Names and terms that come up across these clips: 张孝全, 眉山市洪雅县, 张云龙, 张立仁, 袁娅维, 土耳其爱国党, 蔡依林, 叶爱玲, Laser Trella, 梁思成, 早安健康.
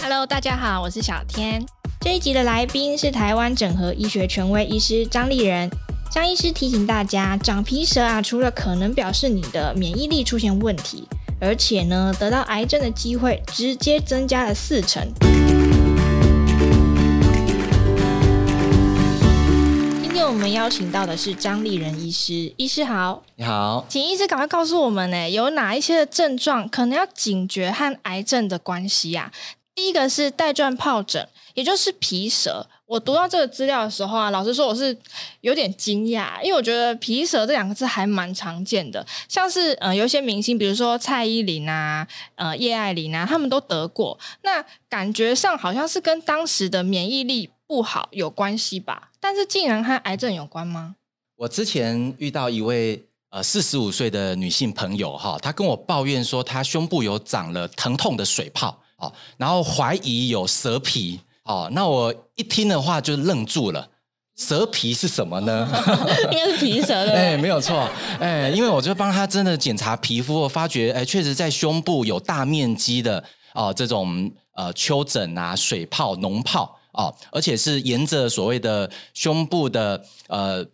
Hello， 大家好，我是小天。这一集的来宾是台湾整合医学权威医师张立仁。张医师提醒大家，长皮蛇啊，除了可能表示你的免疫力出现问题，而且呢，得到癌症的机会直接增加了40%。今天我们邀请到的是张立仁医师，医师好。你好，请医师赶快告诉我们呢，有哪一些的症状可能要警觉和癌症的关系啊？第一个是带状疱疹，也就是皮蛇。我读到这个资料的时候啊，老实说我是有点惊讶，因为我觉得皮蛇这两个字还蛮常见的，像是有一些明星，比如说蔡依林啊、叶爱玲啊，他们都得过。那感觉上好像是跟当时的免疫力不好有关系吧？但是竟然和癌症有关吗？我之前遇到一位45岁的女性朋友哈，她跟我抱怨说，她胸部有长了疼痛的水泡。哦，然后怀疑有蛇皮。哦，那我一听的话就愣住了，蛇皮是什么呢？应该是皮蛇的。哎，没有错。哎，因为我就帮他真的检查皮肤，我发觉哎，确实在胸部有大面积的哦这种丘疹啊、水泡、脓泡哦，而且是沿着所谓的胸部的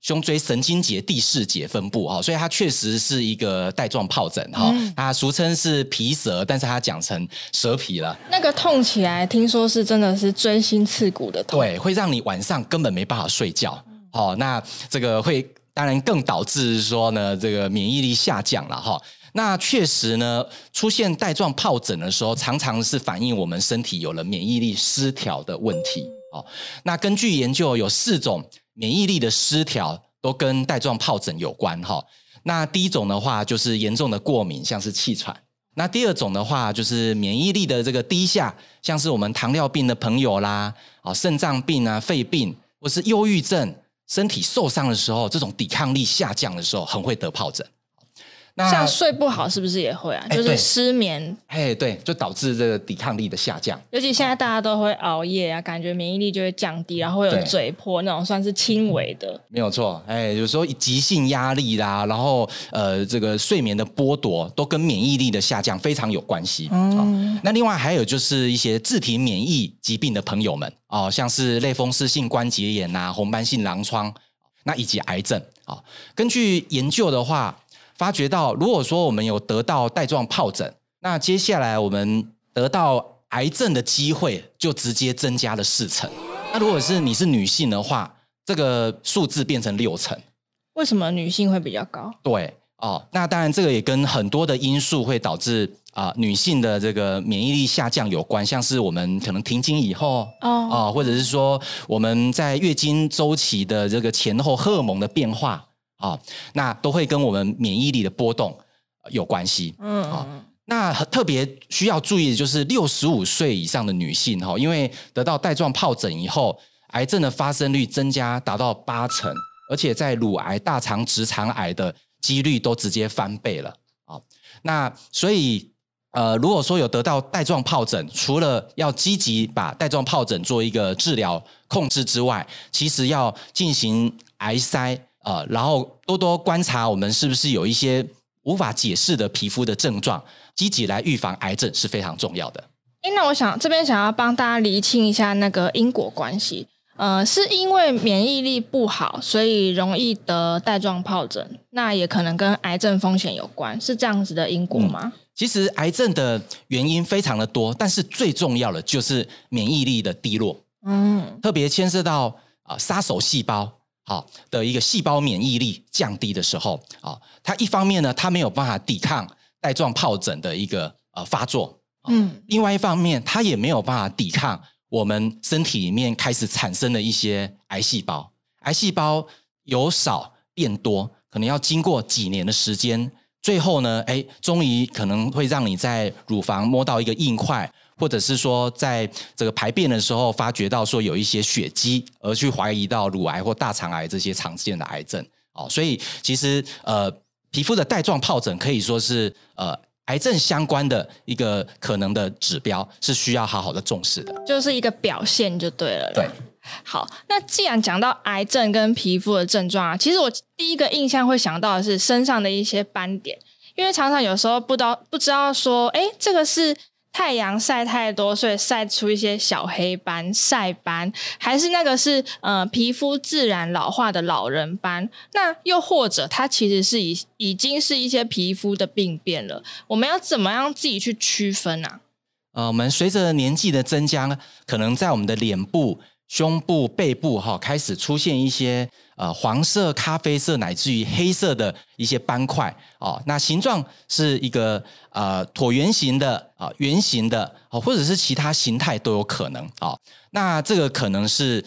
胸椎神经节第四节分布哈，所以它确实是一个带状疱疹哈，它俗称是皮蛇，但是它讲成蛇皮了。那个痛起来，听说是真的是锥心刺骨的痛，对，会让你晚上根本没办法睡觉。好，那这个会当然更导致说呢，这个免疫力下降了哈。那确实呢，出现带状疱疹的时候，常常是反映我们身体有了免疫力失调的问题。哦，那根据研究，有4种免疫力的失调都跟带状疱疹有关。哈，那第一种的话就是严重的过敏，像是气喘；那第二种的话就是免疫力的这个低下，像是我们糖尿病的朋友啦，啊，肾脏病啊、肺病或是忧郁症，身体受伤的时候，这种抵抗力下降的时候，很会得疱疹。像睡不好是不是也会啊？就是失眠，哎，对，就导致这个抵抗力的下降。尤其现在大家都会熬夜啊，感觉免疫力就会降低，然后会有嘴破那种，算是轻微的。没有错，哎，有时候急性压力啦，然后这个睡眠的剥夺都跟免疫力的下降非常有关系。哦，那另外还有就是一些自体免疫疾病的朋友们哦，像是类风湿性关节炎啊、红斑性狼疮，那以及癌症啊。哦，根据研究的话，发觉到，如果说我们有得到带状疱疹，那接下来我们得到癌症的机会就直接增加了40%。那如果是你是女性的话，这个数字变成6%。为什么女性会比较高？对哦，那当然这个也跟很多的因素会导致女性的这个免疫力下降有关，像是我们可能停经以后哦，或者是说我们在月经周期的这个前后荷尔蒙的变化。哦，那都会跟我们免疫力的波动有关系。嗯，哦，那特别需要注意的就是65岁以上的女性，哦，因为得到带状疱疹以后，癌症的发生率增加达到8%，而且在乳癌、大肠、直肠癌的几率都直接翻倍了。哦，那所以如果说有得到带状疱疹，除了要积极把带状疱疹做一个治疗控制之外，其实要进行癌筛。然后多多观察我们是不是有一些无法解释的皮肤的症状，积极来预防癌症是非常重要的。那我想这边想要帮大家厘清一下那个因果关系，是因为免疫力不好，所以容易得带状疱疹，那也可能跟癌症风险有关，是这样子的因果吗？其实癌症的原因非常的多，但是最重要的就是免疫力的低落，特别牵涉到杀手细胞好的一个细胞免疫力降低的时候，它一方面呢，它没有办法抵抗带状疱疹的一个发作，另外一方面它也没有办法抵抗我们身体里面开始产生的一些癌细胞。癌细胞由少变多，可能要经过几年的时间，最后呢，哎，终于可能会让你在乳房摸到一个硬块，或者是说在这个排便的时候发觉到说有一些血迹，而去怀疑到乳癌或大肠癌这些常见的癌症。哦，所以其实皮肤的带状疱疹可以说是癌症相关的一个可能的指标，是需要好好的重视的，就是一个表现就对了。对，好，那既然讲到癌症跟皮肤的症状啊，其实我第一个印象会想到的是身上的一些斑点，因为常常有时候不知道说，哎，这个是太阳晒太多，所以晒出一些小黑斑、晒斑，还是那个是皮肤自然老化的老人斑？那又或者它其实是已经是一些皮肤的病变了，我们要怎么样自己去区分啊？我们随着年纪的增加，可能在我们的脸部、胸部、背部开始出现一些黄色、咖啡色乃至于黑色的一些斑块哦。那形状是一个椭圆形的啊、圆形的哦，或者是其他形态都有可能哦。那这个可能是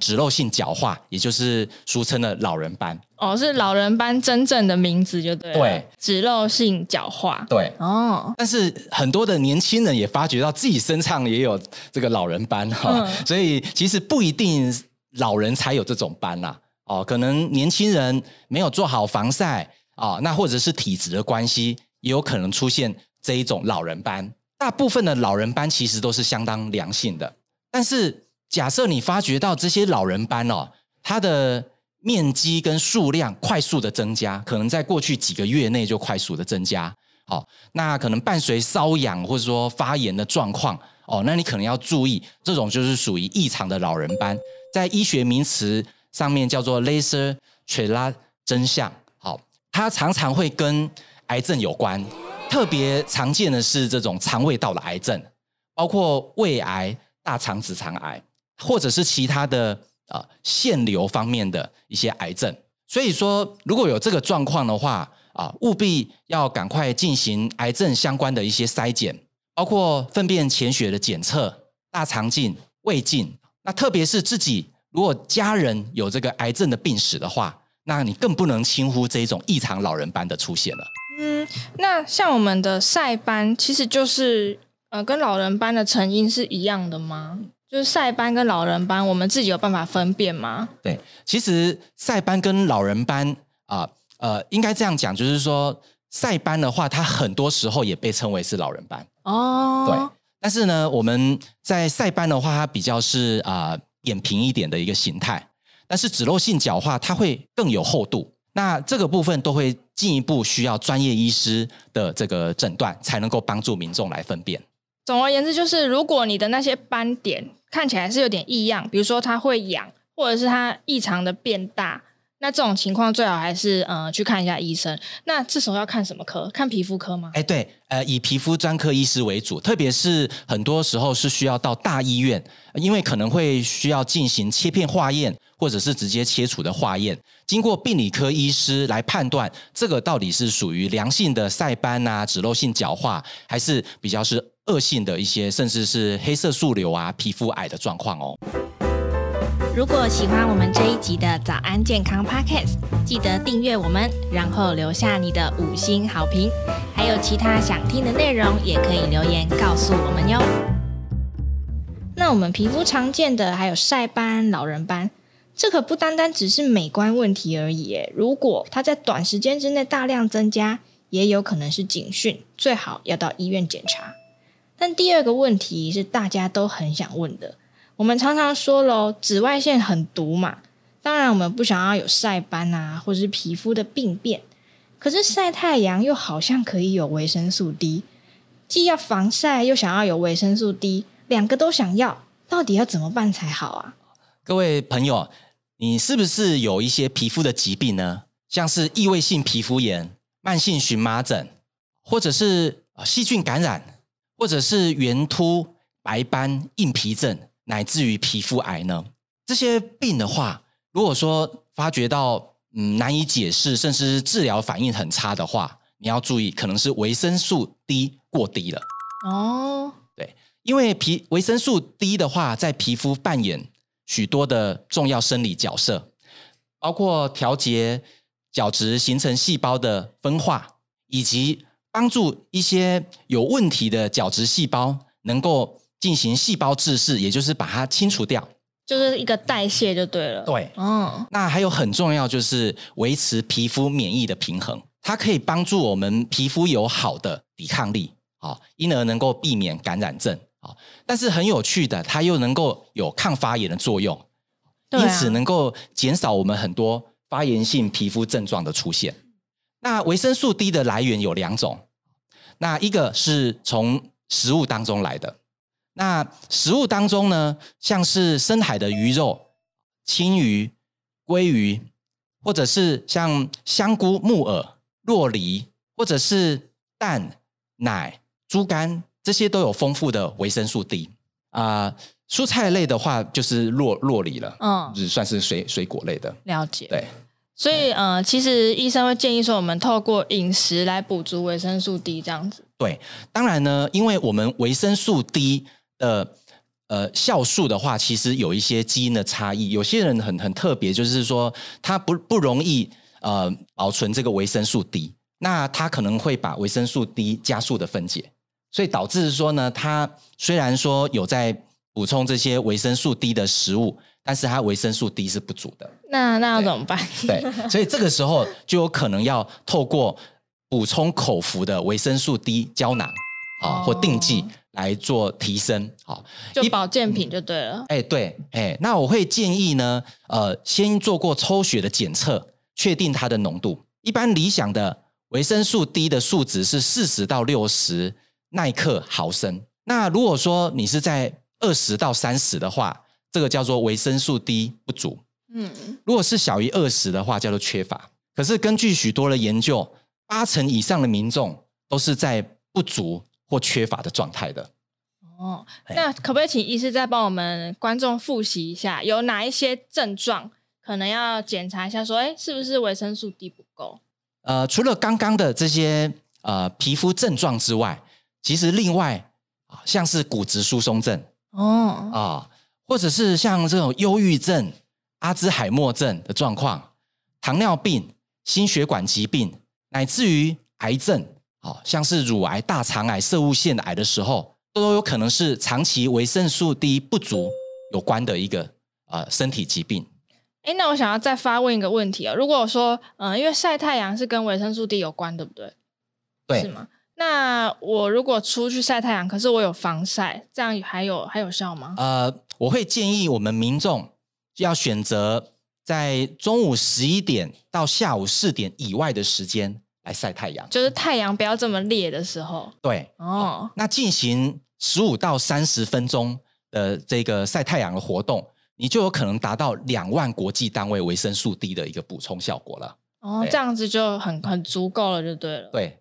脂漏性角化，也就是俗称的老人斑哦，是老人斑真正的名字就对了。对，脂漏性角化。对哦，但是很多的年轻人也发觉到自己身上也有这个老人斑哈、嗯，所以其实不一定老人才有这种斑啦、啊。哦，可能年轻人没有做好防晒哦，那或者是体质的关系，也有可能出现这一种老人斑。大部分的老人斑其实都是相当良性的，但是假设你发觉到这些老人斑哦，它的面积跟数量快速的增加，可能在过去几个月内就快速的增加哦，那可能伴随瘙痒或者说发炎的状况哦，那你可能要注意，这种就是属于异常的老人斑，在医学名词上面叫做 Laser Trella 真相，好，它常常会跟癌症有关，特别常见的是这种肠胃道的癌症，包括胃癌、大肠直肠癌，或者是其他的腺瘤方面的一些癌症。所以说，如果有这个状况的话啊，务必要赶快进行癌症相关的一些筛检，包括粪便潜血的检测、大肠镜、胃镜，那特别是自己。如果家人有这个癌症的病史的话，那你更不能轻忽这一种异常老人斑的出现了。嗯，那像我们的晒斑，其实就是跟老人斑的成因是一样的吗？就是晒斑跟老人斑，我们自己有办法分辨吗？对，其实晒斑跟老人斑应该这样讲，就是说晒斑的话，它很多时候也被称为是老人斑哦。对，但是呢，我们在晒斑的话，它比较是扁平一点的一个形态，但是脂漏性角化它会更有厚度，那这个部分都会进一步需要专业医师的这个诊断，才能够帮助民众来分辨。总而言之，就是如果你的那些斑点看起来是有点异样，比如说它会痒，或者是它异常的变大，那这种情况最好还是去看一下医生。那这时候要看什么科？看皮肤科吗？哎，对，以皮肤专科医师为主，特别是很多时候是需要到大医院，因为可能会需要进行切片化验，或者是直接切除的化验，经过病理科医师来判断这个到底是属于良性的晒斑啊、脂漏性角化，还是比较是恶性的一些，甚至是黑色素瘤啊、皮肤癌的状况哦。如果喜欢我们这一集的早安健康 Podcast， 记得订阅我们，然后留下你的5星好评。还有其他想听的内容，也可以留言告诉我们哟。那我们皮肤常见的还有晒斑、老人斑，这可不单单只是美观问题而已。如果它在短时间之内大量增加，也有可能是警讯，最好要到医院检查。但第二个问题是大家都很想问的。我们常常说咯，紫外线很毒嘛，当然我们不想要有晒斑啊，或是皮肤的病变，可是晒太阳又好像可以有维生素 D， 既要防晒又想要有维生素 D， 两个都想要，到底要怎么办才好啊？各位朋友，你是不是有一些皮肤的疾病呢？像是异位性皮肤炎、慢性荨麻疹，或者是细菌感染，或者是圆秃、白斑、硬皮症，乃至于皮肤癌呢？这些病的话，如果说发觉到难以解释，甚至治疗反应很差的话，你要注意，可能是维生素 D 过低了哦。对，因为维生素 D 的话，在皮肤扮演许多的重要生理角色，包括调节角质形成细胞的分化，以及帮助一些有问题的角质细胞能够进行细胞自噬，也就是把它清除掉，就是一个代谢就对了。对，嗯，那还有很重要就是维持皮肤免疫的平衡，它可以帮助我们皮肤有好的抵抗力，因而能够避免感染症。但是很有趣的，它又能够有抗发炎的作用，对啊，因此能够减少我们很多发炎性皮肤症状的出现。那维生素 D 的来源有2种，那一个是从食物当中来的。那食物当中呢，像是深海的鱼肉、青鱼、鲑鱼，或者是像香菇、木耳、酪梨，或者是蛋、奶、猪肝，这些都有丰富的维生素 D。蔬菜类的话就是酪梨了，嗯，只算是水果类的。了解。对。所以其实医生会建议说我们透过饮食来补足维生素 D 这样子。对，当然呢，因为我们维生素 D 的酵素的话，其实有一些基因的差异，有些人很特别，就是说他不容易保存这个维生素 D， 那他可能会把维生素 D 加速的分解，所以导致说呢，他虽然说有在补充这些维生素 D 的食物，但是它维生素 D 是不足的。那要怎么办？对，所以这个时候就有可能要透过补充口服的维生素 D 胶囊啊，或定剂来做提升，好，就保健品就对了。哎，对，哎，那我会建议呢，先做过抽血的检测，确定它的浓度。一般理想的维生素 D 的数值是40到60耐克毫升。那如果说你是在20到30的话，这个叫做维生素 D 不足。嗯，如果是小于20的话，叫做缺乏。可是根据许多的研究，80%以上的民众都是在不足或缺乏的状态的。哦，那可不可以请医师再帮我们观众复习一下，有哪一些症状可能要检查一下说，是不是维生素 D 不够？除了刚刚的这些皮肤症状之外，其实另外像是骨质疏松症。或者是像这种忧郁症、阿兹海默症的状况，糖尿病、心血管疾病，乃至于癌症，像是乳癌、大肠癌、射物腺癌的时候，都有可能是长期维生素 D 不足有关的一个身体疾病。那我想要再发问一个问题，如果我说因为晒太阳是跟维生素 D 有关，对不对？对，是吗？那我如果出去晒太阳，可是我有防晒，这样还有效吗？我会建议我们民众要选择在中午11点到下午4点以外的时间来晒太阳，就是太阳不要这么烈的时候。对，哦，那进行15到30分钟的这个晒太阳的活动，你就有可能达到2万国际单位维生素 D 的一个补充效果了。哦，这样子就很足够了，就对了。对。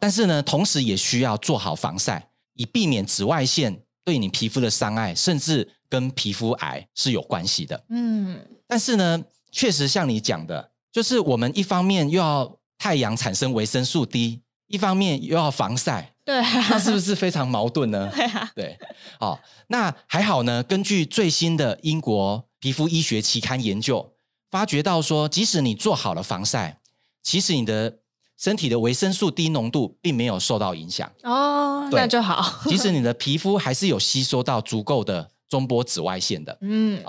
但是呢，同时也需要做好防晒，以避免紫外线对你皮肤的伤害，甚至跟皮肤癌是有关系的。嗯，但是呢，确实像你讲的，就是我们一方面又要太阳产生维生素 D， 一方面又要防晒，对，那是不是非常矛盾呢？对啊，对。那还好呢，根据最新的英国皮肤医学期刊研究，发觉到说，即使你做好了防晒，其实你的身体的维生素 D 浓度并没有受到影响。哦，那就好。其实你的皮肤还是有吸收到足够的中波紫外线的。嗯，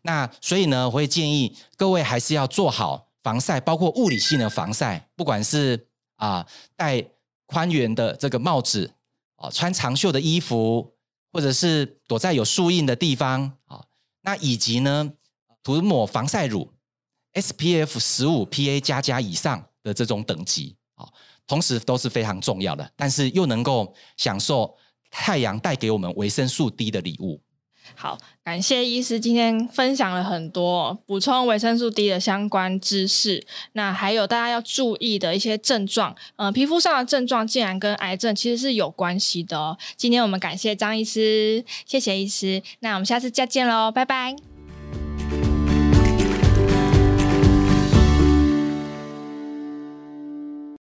那所以呢，我会建议各位还是要做好防晒，包括物理性的防晒，不管是戴宽檐的这个帽子，穿长袖的衣服，或者是躲在有树荫的地方，那以及呢涂抹防晒乳 SPF 15 PA++ 以上的这种等级，同时都是非常重要的，但是又能够享受太阳带给我们维生素 D 的礼物。好，感谢医师今天分享了很多补充维生素 D 的相关知识，那还有大家要注意的一些症状，皮肤上的症状竟然跟癌症其实是有关系的。今天我们感谢张医师，谢谢医师，那我们下次再见咯，拜拜。